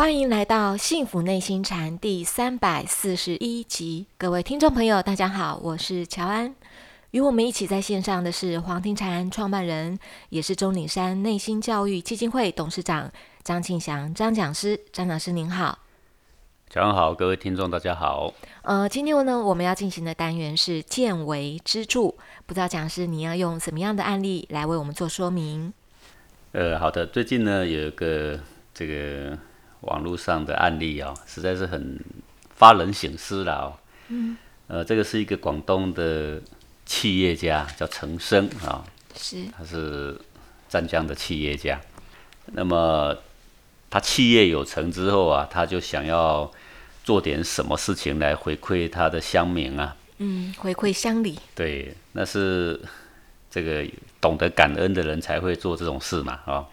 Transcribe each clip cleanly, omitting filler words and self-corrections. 欢迎来到幸福内心禅第341集，各位听众朋友大家好，我是乔安。与我们一起在线上的是黄庭禅创办人，也是钟岭山内心教育基金会董事长张庆祥张讲师。张讲师您好。乔安好，各位听众大家好。今天呢我们要进行的单元是见微知著，不知道讲师你要用什么样的案例来为我们做说明？好的，最近呢有一个这个网络上的案例哦，实在是很发人省思了哦。这个是一个广东的企业家叫陈生啊，他是湛江的企业家。那么他企业有成之后啊，他就想要做点什么事情来回馈他的乡民啊。回馈乡里。对，那是这个懂得感恩的人才会做这种事嘛，哦。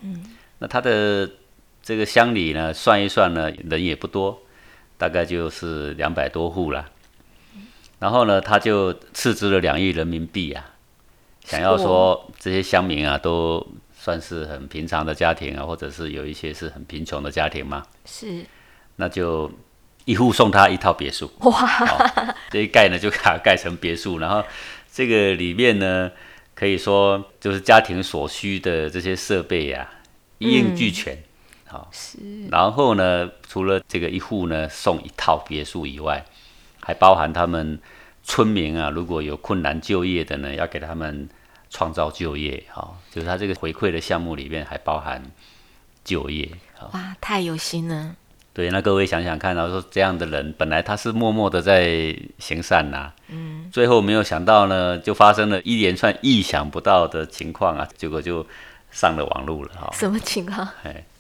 那他的这个乡里呢，算一算呢，人也不多，大概就是200多户啦。然后呢，他就斥资了2亿人民币啊，想要说这些乡民啊，都算是很平常的家庭啊，或者是有一些是很贫穷的家庭嘛。是。那就一户送他一套别墅。哇！哦，这一盖呢，就给他盖成别墅，然后这个里面呢，可以说就是家庭所需的这些设备啊，一应俱全。好，然后呢，除了这个一户呢送一套别墅以外，还包含他们村民啊，如果有困难就业的呢，要给他们创造就业。哦，就是他这个回馈的项目里面还包含就业。哦，哇，太有心了。对，那各位想想看，然后说这样的人本来他是默默的在行善啊，最后没有想到呢，就发生了一连串意想不到的情况啊，结果就上了网路了。哦，什么情况？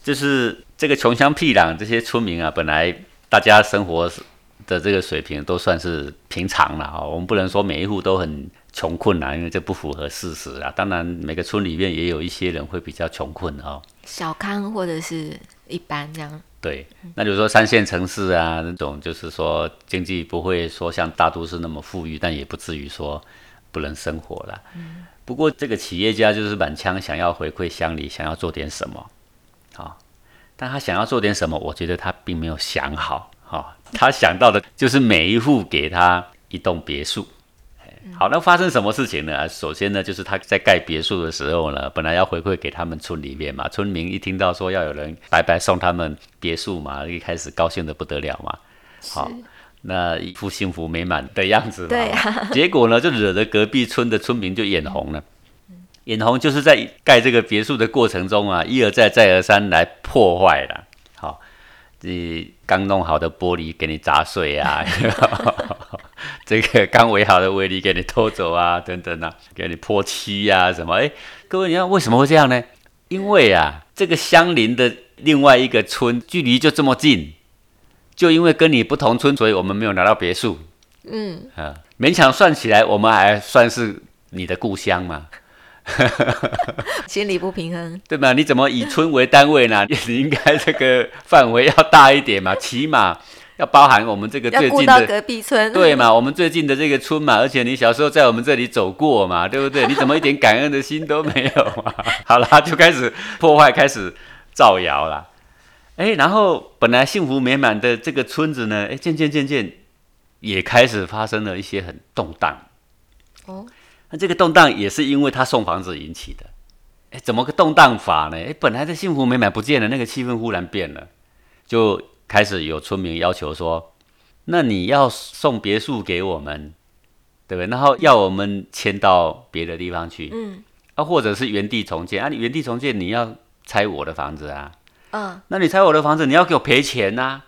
就是这个穷乡僻壤这些村民啊，本来大家生活的这个水平都算是平常了。哦，我们不能说每一户都很穷困啊，因为这不符合事实啊。当然每个村里面也有一些人会比较穷困哦，小康或者是一般这样。对，那就是说3线城市啊，那种就是说经济不会说像大都市那么富裕，但也不至于说不能生活了。不过这个企业家就是满腔想要回馈乡里，想要做点什么。哦，但他想要做点什么，我觉得他并没有想好。哦，他想到的就是每一户给他一栋别墅。好，那发生什么事情呢？首先呢，就是他在盖别墅的时候呢，本来要回馈给他们村里面嘛，村民一听到说要有人白白送他们别墅嘛，一开始高兴得不得了嘛。好，那一副幸福美满的样子嘛。对啊，结果呢就惹得隔壁村的村民就眼红了。眼红就是在盖这个别墅的过程中啊，一而再再而三来破坏了。好，你刚弄好的玻璃给你砸碎啊，这个刚围好的围篱给你偷走啊，等等啊，给你泼漆啊什么。各位你看为什么会这样呢？因为啊，这个相邻的另外一个村距离就这么近，就因为跟你不同村，所以我们没有拿到别墅。勉强算起来，我们还算是你的故乡嘛。心理不平衡，对吧？你怎么以村为单位呢？你应该这个范围要大一点嘛，起码要包含我们这个最近的，要顾到隔壁村，对嘛？我们最近的这个村嘛，而且你小时候在我们这里走过嘛，对不对？你怎么一点感恩的心都没有嘛？好啦，就开始破坏，开始造谣啦。然后本来幸福美满的这个村子呢，渐渐也开始发生了一些很动荡。那这个动荡也是因为他送房子引起的。怎么个动荡法呢？本来的幸福美满不见了，那个气氛忽然变了，就开始有村民要求说，那你要送别墅给我们，对不对？然后要我们迁到别的地方去。或者是原地重建啊，你原地重建你要拆我的房子啊。那你拆我的房子，你要给我赔钱啊。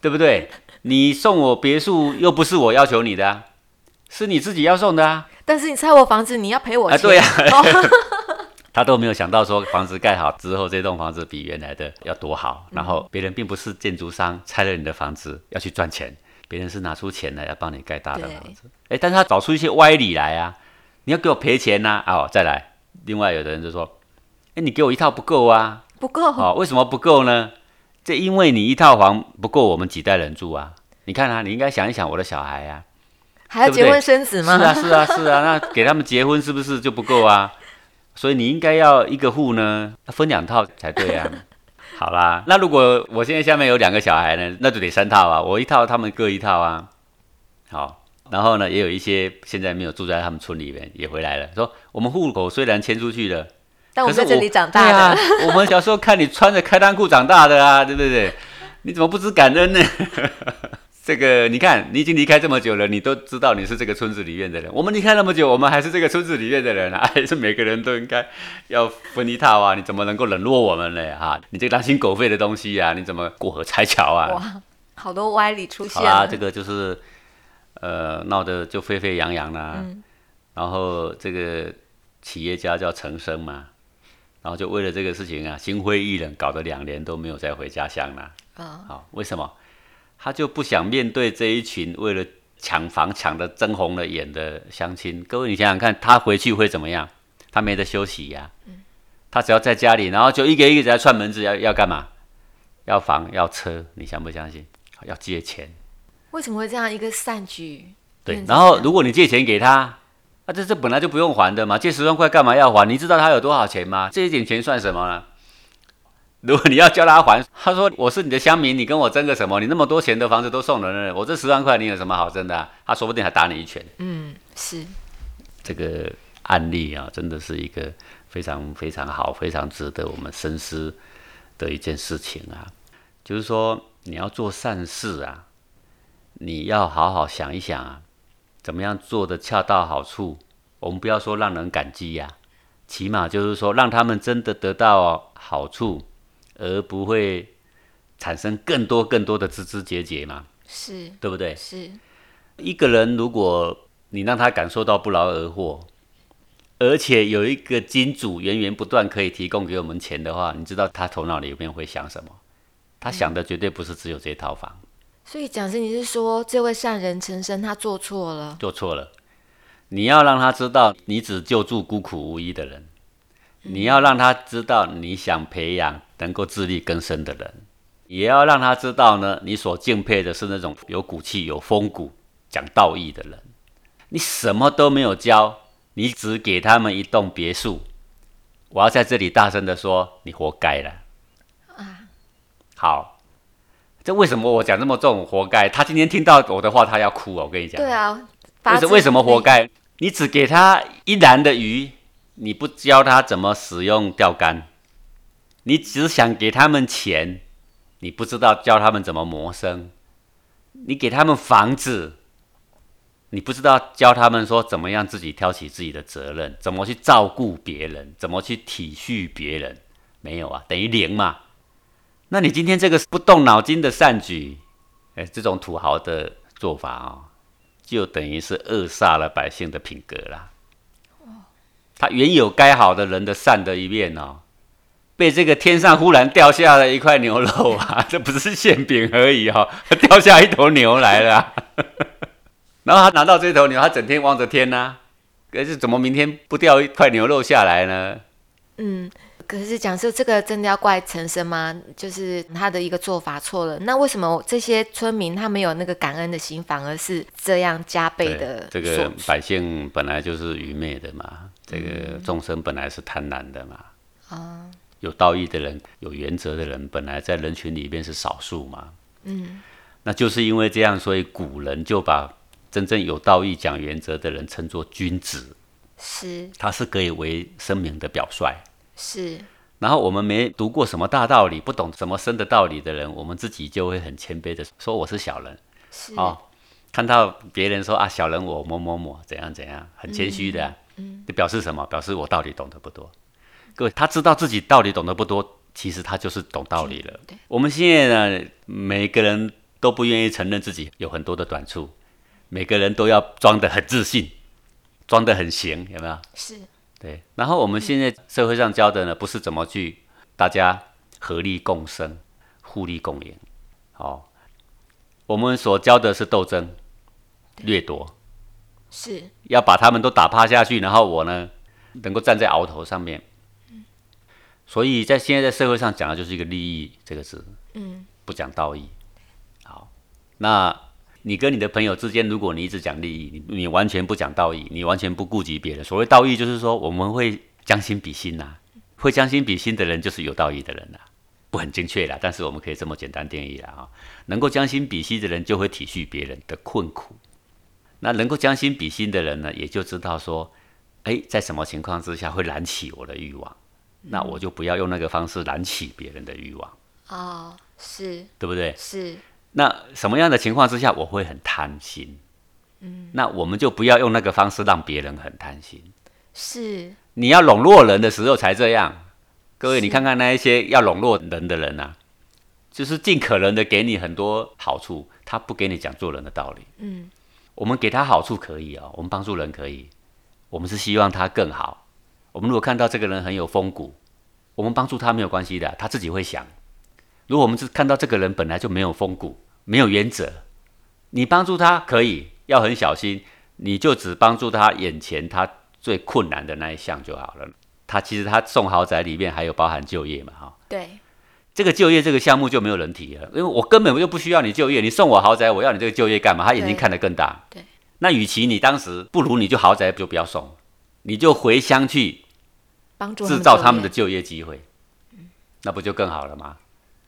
对不对？你送我别墅又不是我要求你的啊，是你自己要送的啊。但是你拆我房子，你要赔我钱。对啊。他都没有想到说房子盖好之后，这栋房子比原来的要多好。然后别人并不是建筑商拆了你的房子要去赚钱，别人是拿出钱来要帮你盖大的房子。但是他找出一些歪理来啊，你要给我赔钱啊。再来，另外有的人就说，你给我一套不够啊。不够。为什么不够呢？这因为你一套房不够我们几代人住啊。你看啊，你应该想一想我的小孩啊，还要结婚生子吗？对对？是啊，那给他们结婚是不是就不够啊？所以你应该要一个户呢分2套才对啊。好啦，那如果我现在下面有2个小孩呢，那就得3套啊，我1套他们各1套啊。好，然后呢也有一些现在没有住在他们村里面也回来了，说我们户口虽然迁出去了，但我们在这里长大的，啊，我们小时候看你穿着开裆裤长大的啊，对不对？你怎么不知感恩呢？这个你看，你已经离开这么久了，你都知道你是这个村子里面的人。我们离开那么久，我们还是这个村子里面的人啊，还是每个人都应该要分一套啊！你怎么能够冷落我们呢？哈，你这个狼心狗肺的东西啊，你怎么过河拆桥啊？哇，好多歪理出现了。好啊，这个就是闹得就沸沸扬扬啦。嗯。然后这个企业家叫陈生嘛，然后就为了这个事情啊，心灰意冷，搞得2年都没有再回家乡啦。啊，好，为什么？他就不想面对这一群为了抢房抢得争红了眼的乡亲。各位，你想想看，他回去会怎么样？他没得休息呀，啊，他只要在家里，然后就一个一个在串门子，要干嘛？要房，要车，你相不相信？要借钱。为什么会这样一个善举？对，然后如果你借钱给他，啊，这本来就不用还的嘛，借10万块干嘛要还？你知道他有多少钱吗？这一点钱算什么呢？如果你要叫他还，他说我是你的乡民，你跟我争个什么？你那么多钱的房子都送人了，我这10万块你有什么好争的啊？他说不定还打你1拳。嗯，是这个案例啊，真的是一个非常非常好、非常值得我们深思的一件事情啊。就是说你要做善事啊，你要好好想一想啊，怎么样做的恰到好处。我们不要说让人感激啊，起码就是说让他们真的得到好处，而不会产生更多的枝枝节节嘛，是，对不对？是，一个人如果你让他感受到不劳而获，而且有一个金主源源不断可以提供给我们钱的话，你知道他头脑里面会想什么？他想的绝对不是只有这套房。所以讲师，你是说这位善人陈生他做错了？做错了。你要让他知道，你只救助孤苦无依的人。你要让他知道你想培养能够自力更生的人，也要让他知道呢，你所敬佩的是那种有骨气、有风骨、讲道义的人。你什么都没有教，你只给他们一栋别墅，我要在这里大声的说，你活该了啊！好，这为什么我讲这么重？活该！他今天听到我的话，他要哭哦，我跟你讲。对啊，为什么活该？你只给他一篮的鱼。你不教他怎么使用钓竿，你只想给他们钱，你不知道教他们怎么谋生；你给他们房子，你不知道教他们说怎么样自己挑起自己的责任，怎么去照顾别人，怎么去体恤别人，没有啊，等于0嘛。那你今天这个不动脑筋的善举，这种土豪的做法啊，哦，就等于是扼杀了百姓的品格啦。他原有该好的人的善的一面哦，被这个天上忽然掉下了一块牛肉啊，这不是馅饼而已哦，掉下一头牛来了，啊，然后他拿到这头牛，他整天望着天啊，可是怎么明天不掉一块牛肉下来呢？嗯，可是讲说这个真的要怪陈生吗？就是他的一个做法错了，那为什么这些村民他没有那个感恩的心，反而是这样加倍的？这个百姓本来就是愚昧的嘛，这个众生本来是贪婪的嘛，嗯，有道义的人，有原则的人本来在人群里面是少数嘛，嗯，那就是因为这样，所以古人就把真正有道义讲原则的人称作君子，是，他是可以为声明的表率，是，然后我们没读过什么大道理，不懂什么深的道理的人，我们自己就会很谦卑的说我是小人，是，哦，看到别人说啊小人我某某某怎样怎样，很谦虚的，啊，嗯，表示什么？表示我道理懂得不多。各位，他知道自己道理懂得不多，其实他就是懂道理了。我们现在呢，每个人都不愿意承认自己有很多的短处，每个人都要装得很自信，装得很行，有没有？是。对，然后我们现在社会上教的呢，不是怎么去大家合力共生、互利共赢。哦，我们所教的是斗争、掠夺，是要把他们都打趴下去，然后我呢能够站在鳌头上面。嗯，所以在现在社会上讲的就是一个利益这个字，嗯，不讲道义。好，那你跟你的朋友之间，如果你一直讲利益，你完全不讲道义，你完全不顾及别人。所谓道义，就是说我们会将心比心呐，啊，会将心比心的人就是有道义的人呐，啊。不很精确啦，但是我们可以这么简单定义啦啊。能够将心比心的人，就会体恤别人的困苦。那能够将心比心的人呢，也就知道说，在什么情况之下会燃起我的欲望，那我就不要用那个方式燃起别人的欲望。哦，是，对不对？是。那什么样的情况之下我会很贪心？那我们就不要用那个方式让别人很贪心。是。你要笼络人的时候才这样。各位，你看看那一些要笼络人的人啊，就是尽可能的给你很多好处，他不给你讲做人的道理。我们给他好处可以哦，我们帮助人可以，我们是希望他更好。我们如果看到这个人很有风骨，我们帮助他没有关系的，他自己会想。如果我们是看到这个人本来就没有风骨，没有原则，你帮助他可以，要很小心，你就只帮助他眼前他最困难的那一项就好了。他其实他送豪宅里面还有包含就业嘛，对，这个就业这个项目就没有人提了，因为我根本就不需要你就业，你送我豪宅，我要你这个就业干嘛？他眼睛看得更大。对，那与其你当时不如你就豪宅就不要送，你就回乡去帮助制造他们的就业机会，那不就更好了吗？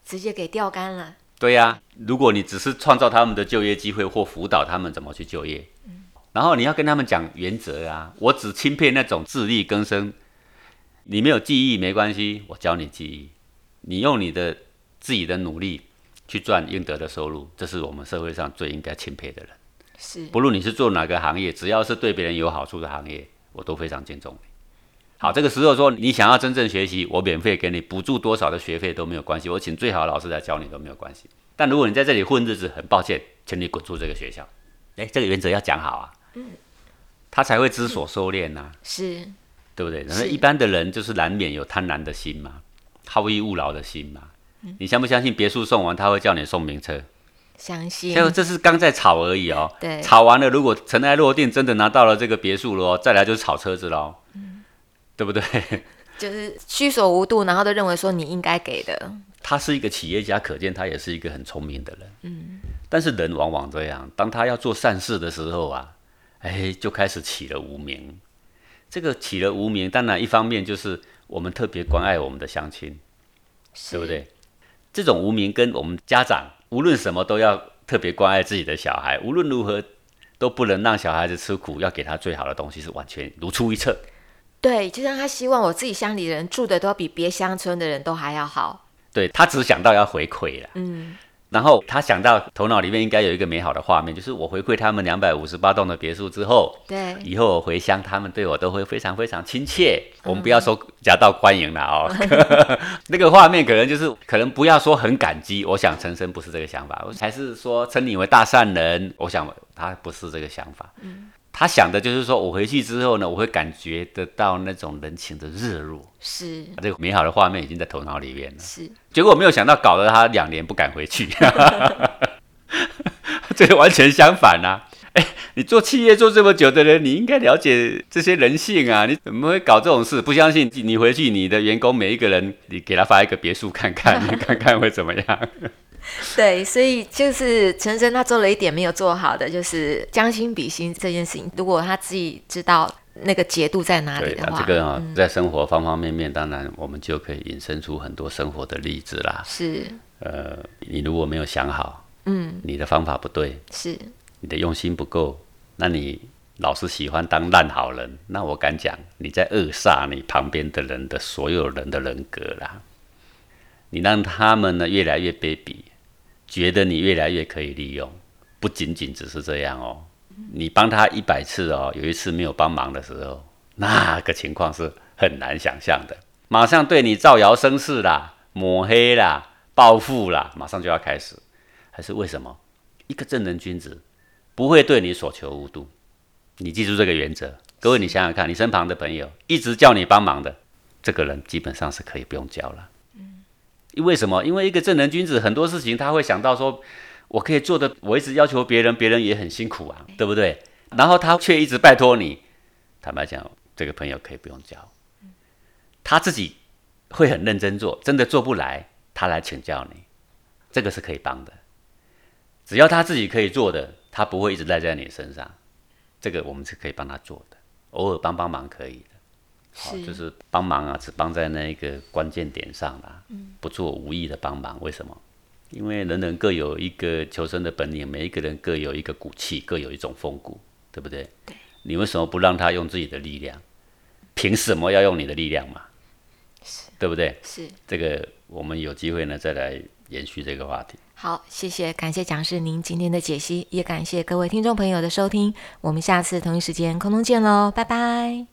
直接给钓竿了。对呀，如果你只是创造他们的就业机会或辅导他们怎么去就业，然后你要跟他们讲原则啊，我只钦佩那种自力更生。你没有技艺没关系，我教你技艺，你用你的自己的努力去赚应得的收入，这是我们社会上最应该钦佩的人。是，不论你是做哪个行业，只要是对别人有好处的行业，我都非常敬重你。好，这个时候说你想要真正学习，我免费给你补助多少的学费都没有关系，我请最好的老师来教你都没有关系。但如果你在这里混日子，很抱歉，请你滚出这个学校。这个原则要讲好啊，他才会知所收敛啊。是。对不对？然后一般的人就是难免有贪婪的心嘛，好逸恶劳的心嘛。你相不相信别墅送完他会叫你送名车？相信。这是刚在炒而已哦。对。炒完了，如果尘埃落定，真的拿到了这个别墅了，再来就是炒车子喽。对不对？就是虚所无度，然后都认为说你应该给的。他是一个企业家，可见他也是一个很聪明的人。但是人往往这样，当他要做善事的时候啊，就开始起了无名。这个起了无名，当然一方面就是我们特别关爱我们的乡亲，对不对？这种无名跟我们家长无论什么都要特别关爱自己的小孩，无论如何都不能让小孩子吃苦，要给他最好的东西，是完全如出一辙。对，就像他希望我自己乡里人住的都比别乡村的人都还要好。对，他只想到要回馈啦。然后他想到头脑里面应该有一个美好的画面，就是我回馈他们258栋的别墅之后，对，以后我回乡他们对我都会非常非常亲切。我们不要说夹道欢迎了哦。那个画面可能不要说很感激，我想陈生不是这个想法，还是说称你为大善人，我想他不是这个想法。他想的就是说我回去之后呢，我会感觉得到那种人情的热络。是，这个美好的画面已经在头脑里面了。是，结果没有想到搞得他2年不敢回去。这完全相反啊。你做企业做这么久的人，你应该了解这些人性啊，你怎么会搞这种事？不相信你回去，你的员工每一个人，你给他发一个别墅看看，你看看会怎么样。对，所以就是陈生他做了一点没有做好的，就是将心比心这件事情。如果他自己知道那个节度在哪里的话，这个在生活方方面面，当然我们就可以引申出很多生活的例子啦。是，你如果没有想好，你的方法不对，是，你的用心不够，那你老是喜欢当烂好人，那我敢讲，你在扼杀你旁边的人的所有人的人格啦。你让他们呢越来越卑鄙，觉得你越来越可以利用，不仅仅只是这样哦。你帮他100次哦，有一次没有帮忙的时候，那个情况是很难想象的。马上对你造谣生事啦，抹黑啦，报复啦，马上就要开始。还是为什么？一个正人君子不会对你所求无度。你记住这个原则，各位你想想看，你身旁的朋友一直叫你帮忙的，这个人基本上是可以不用教了。为什么？因为一个正人君子很多事情他会想到说我可以做的，我一直要求别人，别人也很辛苦啊，对不对？然后他却一直拜托你，坦白讲，这个朋友可以不用教。他自己会很认真做，真的做不来他来请教你，这个是可以帮的。只要他自己可以做的，他不会一直赖在你身上，这个我们是可以帮他做的，偶尔帮帮忙可以的。就是帮忙啊，只帮在那一个关键点上啦，不做无意的帮忙。为什么？因为人人各有一个求生的本领，每一个人各有一个骨气，各有一种风骨，对不对？对。你为什么不让他用自己的力量？凭什么要用你的力量嘛？是，对不对？是。这个我们有机会呢，再来延续这个话题。好，谢谢，感谢讲师您今天的解析，也感谢各位听众朋友的收听，我们下次同一时间空中见喽，拜拜。